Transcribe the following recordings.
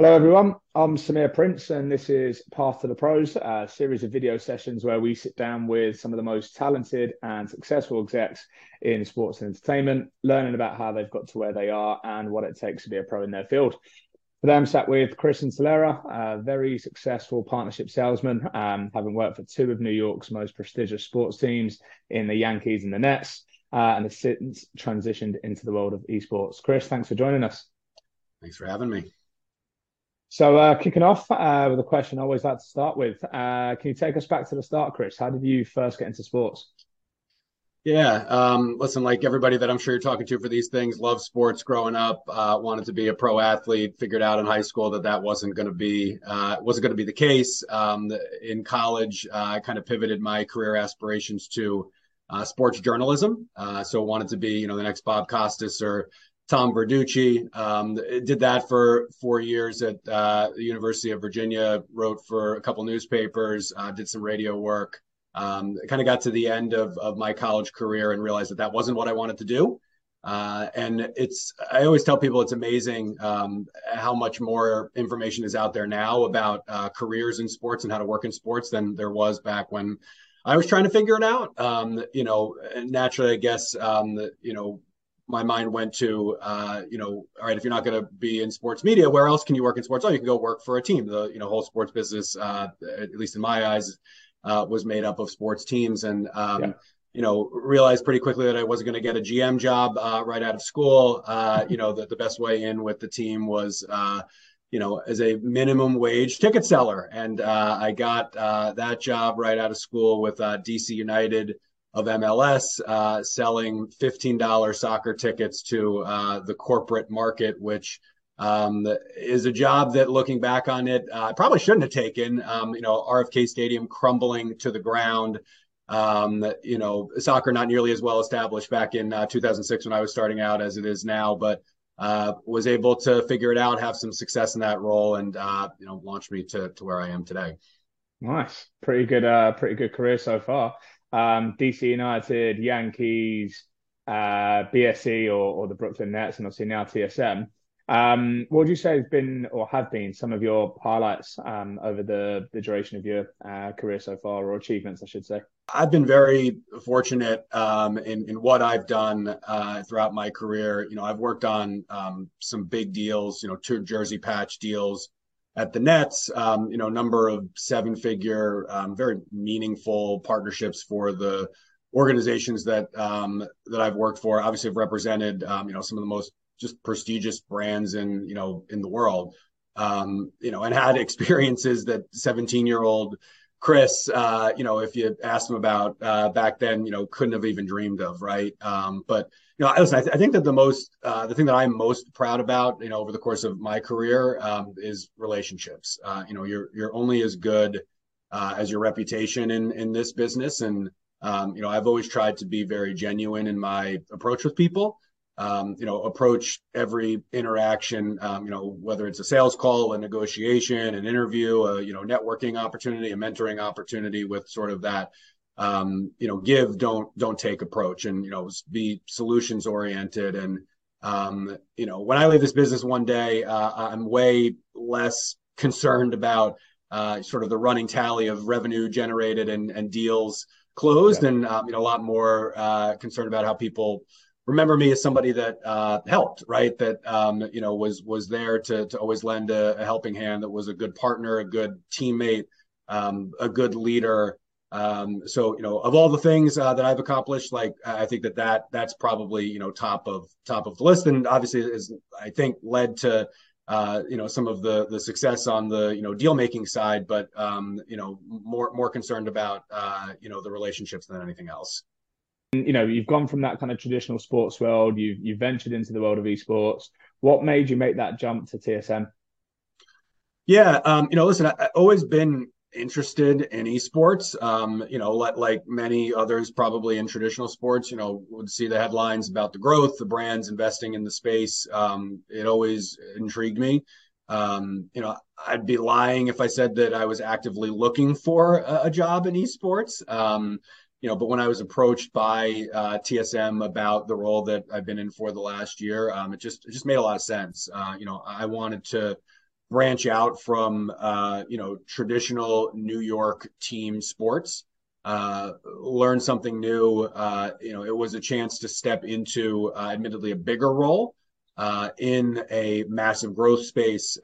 Hello everyone, I'm Samir Prince and this is Path to the Pros, a series of video sessions where we sit down with some of the most talented and successful execs in sports and entertainment, learning about how they've got to where they are and what it takes to be a pro in their field. Today I'm sat with Chris Insolera, a very successful partnership salesman, having worked for two of New York's most prestigious sports teams in the Yankees and the Nets, and has since transitioned into the world of esports. Chris, thanks for joining us. Thanks for having me. So kicking off with a question I always like to start with. Can you take us back to the start, Chris? How did you first get into sports? Yeah, listen, like everybody that I'm sure you're talking to for these things, loved sports growing up, wanted to be a pro athlete, figured out in high school that wasn't going to be the case. In college, I kind of pivoted my career aspirations to sports journalism. So wanted to be, the next Bob Costas or Tom Verducci. Did that for 4 years at the University of Virginia, wrote for a couple newspapers, did some radio work. Kind of got to the end of my college career and realized that wasn't what I wanted to do. And I always tell people it's amazing how much more information is out there now about careers in sports and how to work in sports than there was back when I was trying to figure it out. Naturally, I guess, my mind went to, all right, if you're not going to be in sports media, where else can you work in sports? Oh, you can go work for a team. The whole sports business, at least in my eyes, was made up of sports teams. And, realized pretty quickly that I wasn't going to get a GM job right out of school. That the best way in with the team was, as a minimum wage ticket seller. And I got that job right out of school with DC United of MLS, selling $15 soccer tickets to the corporate market, which is a job that, looking back on it, I probably shouldn't have taken. RFK Stadium crumbling to the ground, soccer not nearly as well established back in 2006 when I was starting out as it is now, but was able to figure it out, have some success in that role, and launched me to where I am today. Nice. Pretty good career so far. DC United, Yankees, BSE or the Brooklyn Nets, and obviously now TSM. What would you say has been or have been some of your highlights over the duration of your career so far, or achievements, I should say? I've been very fortunate in what I've done throughout my career. I've worked on some big deals, two jersey patch deals at the Nets, number of seven-figure, very meaningful partnerships for the organizations that I've worked for. Obviously, I've represented, some of the most just prestigious brands in the world, and had experiences that 17-year-old Chris, if you asked him about back then, couldn't have even dreamed of, right? But listen, I think that the thing that I'm most proud about, over the course of my career, is relationships. You're only as good as your reputation in this business, and I've always tried to be very genuine in my approach with people. Approach every interaction, whether it's a sales call, a negotiation, an interview, a, networking opportunity, a mentoring opportunity, with sort of that, give, don't take approach, and, be solutions oriented. And, when I leave this business one day, I'm way less concerned about sort of the running tally of revenue generated and deals closed, and, a lot more concerned about how people remember me as somebody that helped, right? That was there to always lend a helping hand. That was a good partner, a good teammate, a good leader. Of all the things that I've accomplished, like I think that's probably top of the list, and obviously is I think led to some of the success on the deal making side, but more concerned about the relationships than anything else. You've gone from that kind of traditional sports world, you've ventured into the world of esports. What made you make that jump to TSM? Yeah, listen, I've always been interested in esports. Like many others probably in traditional sports, would see the headlines about the growth, the brands investing in the space. It always intrigued me. I'd be lying if I said that I was actively looking for a job in esports. But when I was approached by TSM about the role that I've been in for the last year, it just made a lot of sense. I wanted to branch out from, traditional New York team sports, learn something new. It was a chance to step into, admittedly, a bigger role in a massive growth space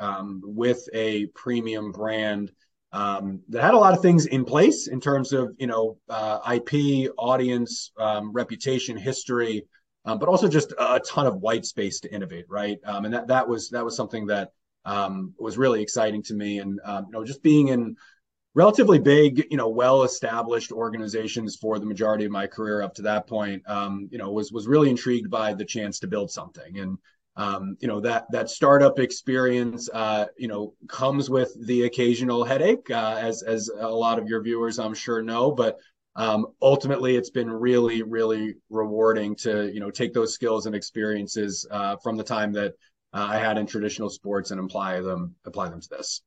with a premium brand that had a lot of things in place in terms of, IP, audience, reputation, history, but also just a ton of white space to innovate, right? And that was something that was really exciting to me. And, just being in relatively big, well-established organizations for the majority of my career up to that point, was really intrigued by the chance to build something. And, that startup experience, comes with the occasional headache, as a lot of your viewers, I'm sure, know. But ultimately, it's been really, really rewarding to, take those skills and experiences from the time that I had in traditional sports and apply them to this.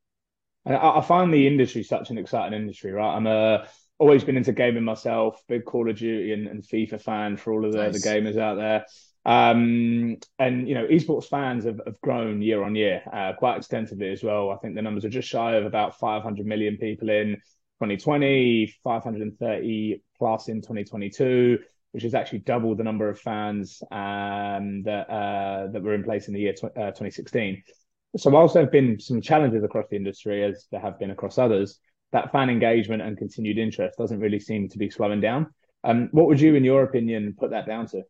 I find the industry such an exciting industry, right? I'm always been into gaming myself, big Call of Duty and FIFA fan for all of the gamers out there. And, esports fans have grown year on year quite extensively as well. I think the numbers are just shy of about 500 million people in 2020, 530 plus in 2022, which is actually double the number of fans that were in place in the year 2016. So whilst there have been some challenges across the industry, as there have been across others, that fan engagement and continued interest doesn't really seem to be slowing down. What would you, in your opinion, put that down to?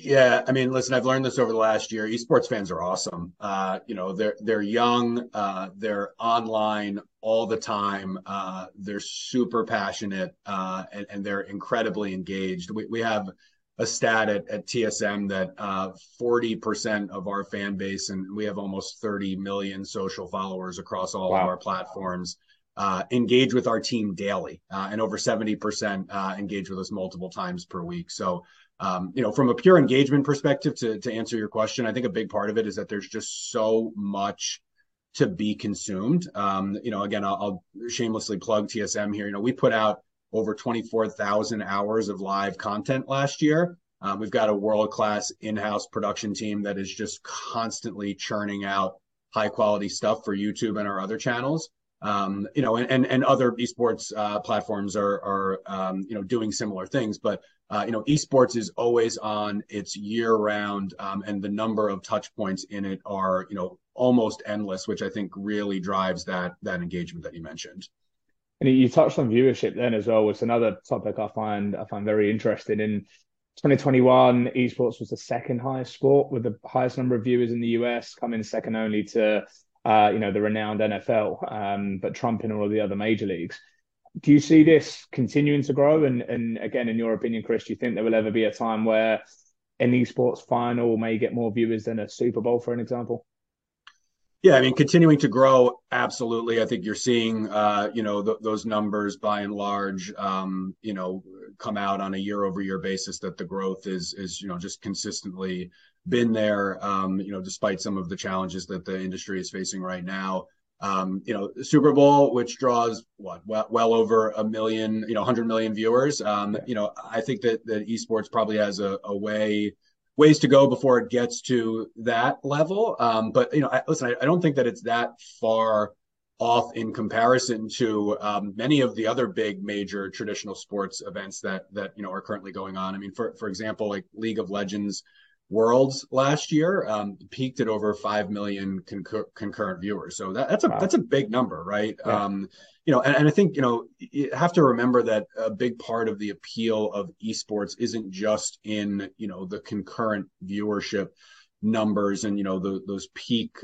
Yeah, I mean, listen, I've learned this over the last year. Esports fans are awesome. They're young, they're online all the time, they're super passionate, and they're incredibly engaged. We have a stat at TSM that 40% of our fan base, and we have almost 30 million social followers across all of our platforms, engage with our team daily, and over 70% engage with us multiple times per week. So, from a pure engagement perspective, to answer your question, I think a big part of it is that there's just so much to be consumed. Again, I'll shamelessly plug TSM here. We put out over 24,000 hours of live content last year. We've got a world-class in-house production team that is just constantly churning out high-quality stuff for YouTube and our other channels. And other esports platforms are doing similar things. But esports is always on; it's year-round, and the number of touch points in it are almost endless, which I think really drives that engagement that you mentioned. And you touched on viewership then as well, which is another topic I find very interesting. In 2021, esports was the second highest sport, with the highest number of viewers in the US, coming second only to the renowned NFL, but trumping all of the other major leagues. Do you see this continuing to grow? And again, in your opinion, Chris, do you think there will ever be a time where an esports final may get more viewers than a Super Bowl, for an example? Yeah, I mean, continuing to grow, absolutely. I think you're seeing, those numbers by and large, come out on a year-over-year basis. That the growth is just consistently been there, despite some of the challenges that the industry is facing right now. Super Bowl, which draws well over 1 million, 100 million viewers. I think that esports probably has a ways to go before it gets to that level. But, I don't think that it's that far off in comparison to many of the other big major traditional sports events that are currently going on. I mean, for example, like League of Legends Worlds last year peaked at over 5 million concurrent viewers. So that's a big number, right? Yeah. And I think, you have to remember that a big part of the appeal of esports isn't just in, the concurrent viewership numbers and, those peak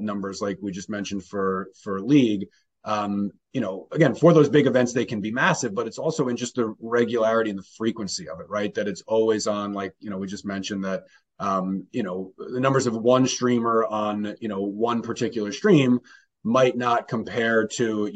numbers like we just mentioned for League. Again, for those big events, they can be massive, but it's also in just the regularity and the frequency of it, right? That it's always on, like, we just mentioned that, the numbers of one streamer on, one particular stream might not compare to,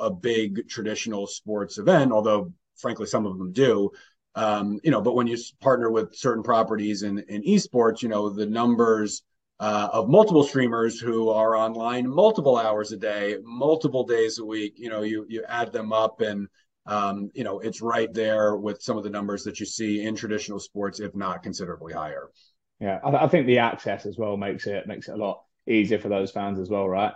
a big traditional sports event, although frankly, some of them do, but when you partner with certain properties in esports, the numbers of multiple streamers who are online multiple hours a day, multiple days a week, you add them up and, it's right there with some of the numbers that you see in traditional sports, if not considerably higher. Yeah, I think the access as well makes it a lot easier for those fans as well, right?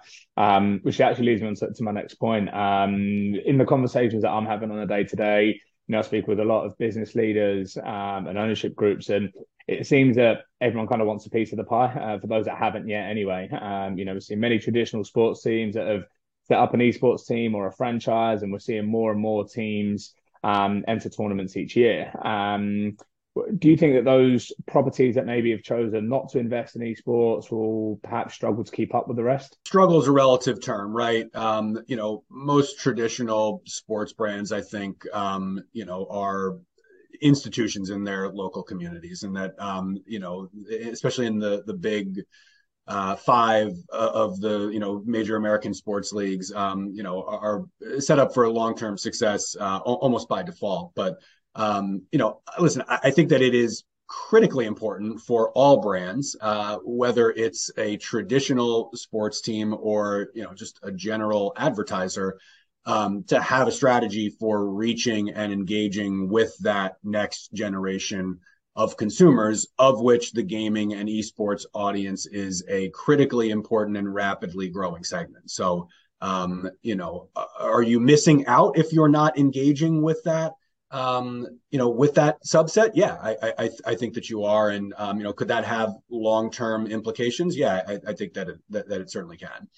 Which actually leads me on to my next point. In the conversations that I'm having on a day-to-day, you know, I speak with a lot of business leaders and ownership groups, and it seems that everyone kind of wants a piece of the pie, for those that haven't yet anyway. You know, we've seen many traditional sports teams that have set up an esports team or a franchise, and we're seeing more and more teams enter tournaments each year. Do you think that those properties that maybe have chosen not to invest in esports will perhaps struggle to keep up with the rest? Struggle is a relative term, right? You know, most traditional sports brands, I think, you know, are institutions in their local communities, and that, you know, especially in the big five of the, you know, major American sports leagues, you know, are set up for long-term success almost by default. But, you know, listen, I think that it is critically important for all brands, whether it's a traditional sports team or, you know, just a general advertiser, to have a strategy for reaching and engaging with that next generation of consumers, of which the gaming and esports audience is a critically important and rapidly growing segment. So, you know, are you missing out if you're not engaging with that, you know, with that subset? Yeah, I think that you are. And, you know, could that have long-term implications? Yeah, I think that it certainly can.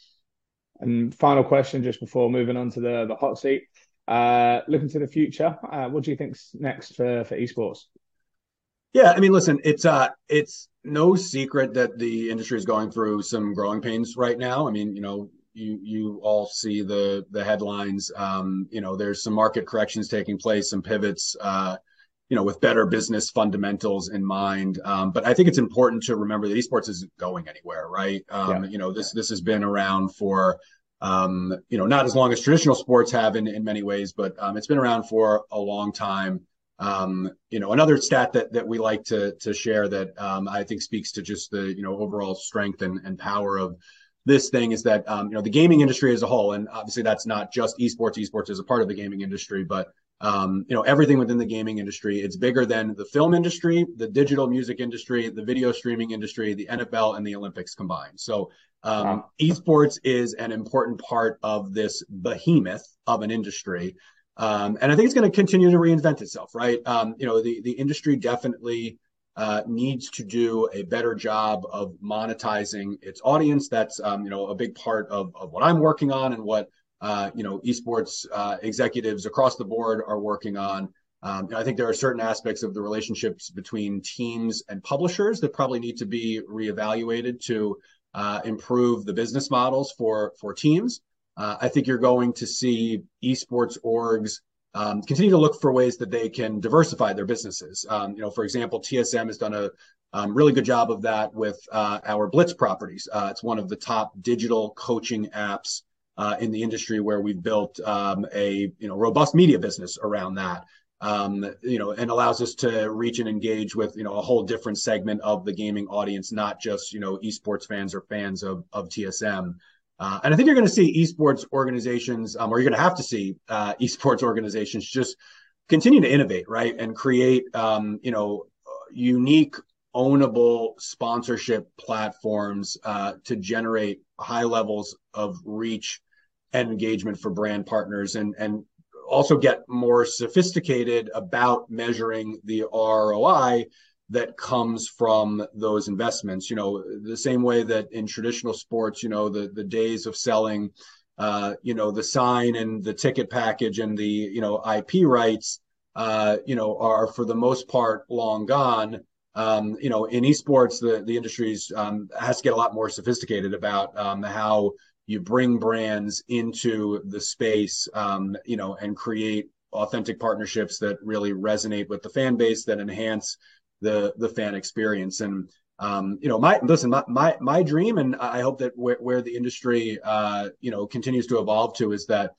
And final question, just before moving on to the hot seat, looking to the future, what do you think's next for esports? Yeah, I mean, listen, it's no secret that the industry is going through some growing pains right now. I mean, you know, you all see the headlines. You know, there's some market corrections taking place, some pivots, you know, with better business fundamentals in mind. But I think it's important to remember that esports isn't going anywhere, right? Yeah. You know, this has been around for, you know, not as long as traditional sports have in many ways, but it's been around for a long time. You know, another stat that we like to share that I think speaks to just the, you know, overall strength and power of this thing is that, you know, the gaming industry as a whole, and obviously that's not just esports. Esports is a part of the gaming industry, but, you know, everything within the gaming industry, it's bigger than the film industry, the digital music industry, the video streaming industry, the NFL and the Olympics combined. So wow. Esports is an important part of this behemoth of an industry. And I think it's going to continue to reinvent itself, right? You know, the industry definitely needs to do a better job of monetizing its audience. That's, you know, a big part of what I'm working on and what, you know, esports executives across the board are working on. You know, I think there are certain aspects of the relationships between teams and publishers that probably need to be reevaluated to improve the business models for teams. I think you're going to see esports orgs continue to look for ways that they can diversify their businesses. You know, for example, TSM has done a really good job of that with our Blitz properties. It's one of the top digital coaching apps in the industry, where we've built a, you know, robust media business around that. You know, and allows us to reach and engage with, you know, a whole different segment of the gaming audience, not just, you know, esports fans or fans of TSM. And I think you're going to see esports organizations, or you're going to have to see esports organizations just continue to innovate, right, and create, you know, unique, ownable sponsorship platforms to generate high levels of reach and engagement for brand partners, and also get more sophisticated about measuring the ROI that comes from those investments. You know, the same way that in traditional sports, you know, the days of selling, you know, the sign and the ticket package and the, you know, IP rights, you know, are for the most part long gone. You know, in esports, the industry's has to get a lot more sophisticated about how you bring brands into the space, you know, and create authentic partnerships that really resonate with the fan base, that enhance the fan experience. And you know, my dream, and I hope that where the industry you know, continues to evolve to, is that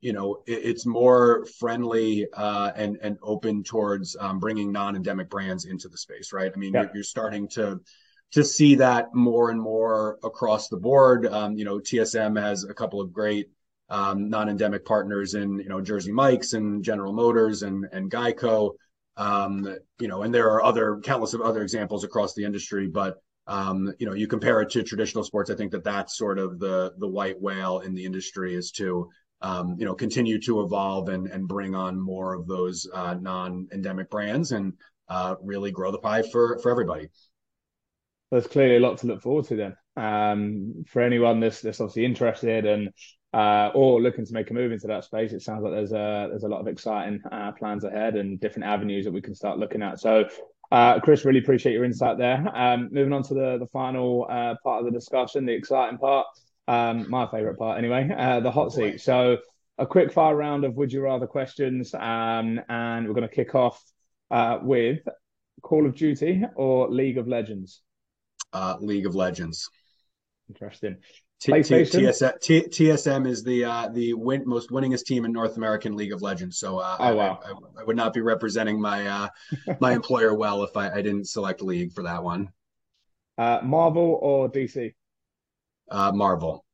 you know, it's more friendly and open towards bringing non-endemic brands into the space, right? I mean, yeah, you're starting to see that more and more across the board. You know, TSM has a couple of great non-endemic partners in, you know, Jersey Mike's and General Motors and Geico. You know, and there are countless of other examples across the industry, but You know, you compare it to traditional sports. I think that that's sort of the white whale in the industry, is to you know, continue to evolve and bring on more of those non-endemic brands and really grow the pie for everybody. There's clearly a lot to look forward to then. For anyone that's obviously interested and or looking to make a move into that space, it sounds like there's a lot of exciting plans ahead and different avenues that we can start looking at. So, Chris, really appreciate your insight there. Moving on to the final part of the discussion, the exciting part, my favourite part anyway, the hot seat. So, a quick fire round of would you rather questions, and we're going to kick off with Call of Duty or League of Legends. League of Legends. Interesting. TSM is the most winningest team in North American League of Legends. So I would not be representing my my employer well if I didn't select League for that one. Marvel or DC? Marvel.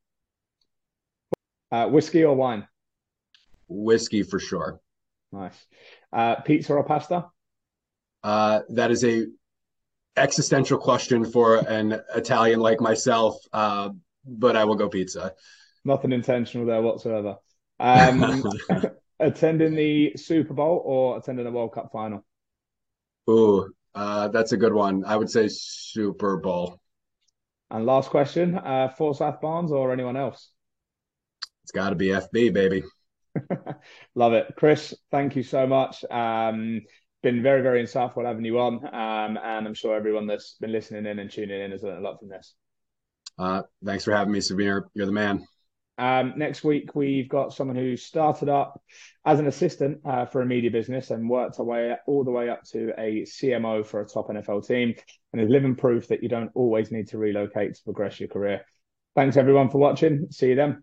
Whiskey or wine? Whiskey for sure. Nice. Pizza or pasta? That is a existential question for an Italian like myself, but I will go pizza. Nothing intentional there whatsoever. Attending the Super Bowl or attending the World Cup final? Ooh, that's a good one. I would say Super Bowl. And last question, Forsyth Barnes or anyone else? It's got to be FB, baby. Love it. Chris, thank you so much. Been very, very insightful having you on, and I'm sure everyone that's been listening in and tuning in has learned a lot from this. Thanks for having me, Samir. You're the man. Next week, we've got someone who started up as an assistant for a media business and worked all the way up to a CMO for a top NFL team, and is living proof that you don't always need to relocate to progress your career. Thanks, everyone, for watching. See you then.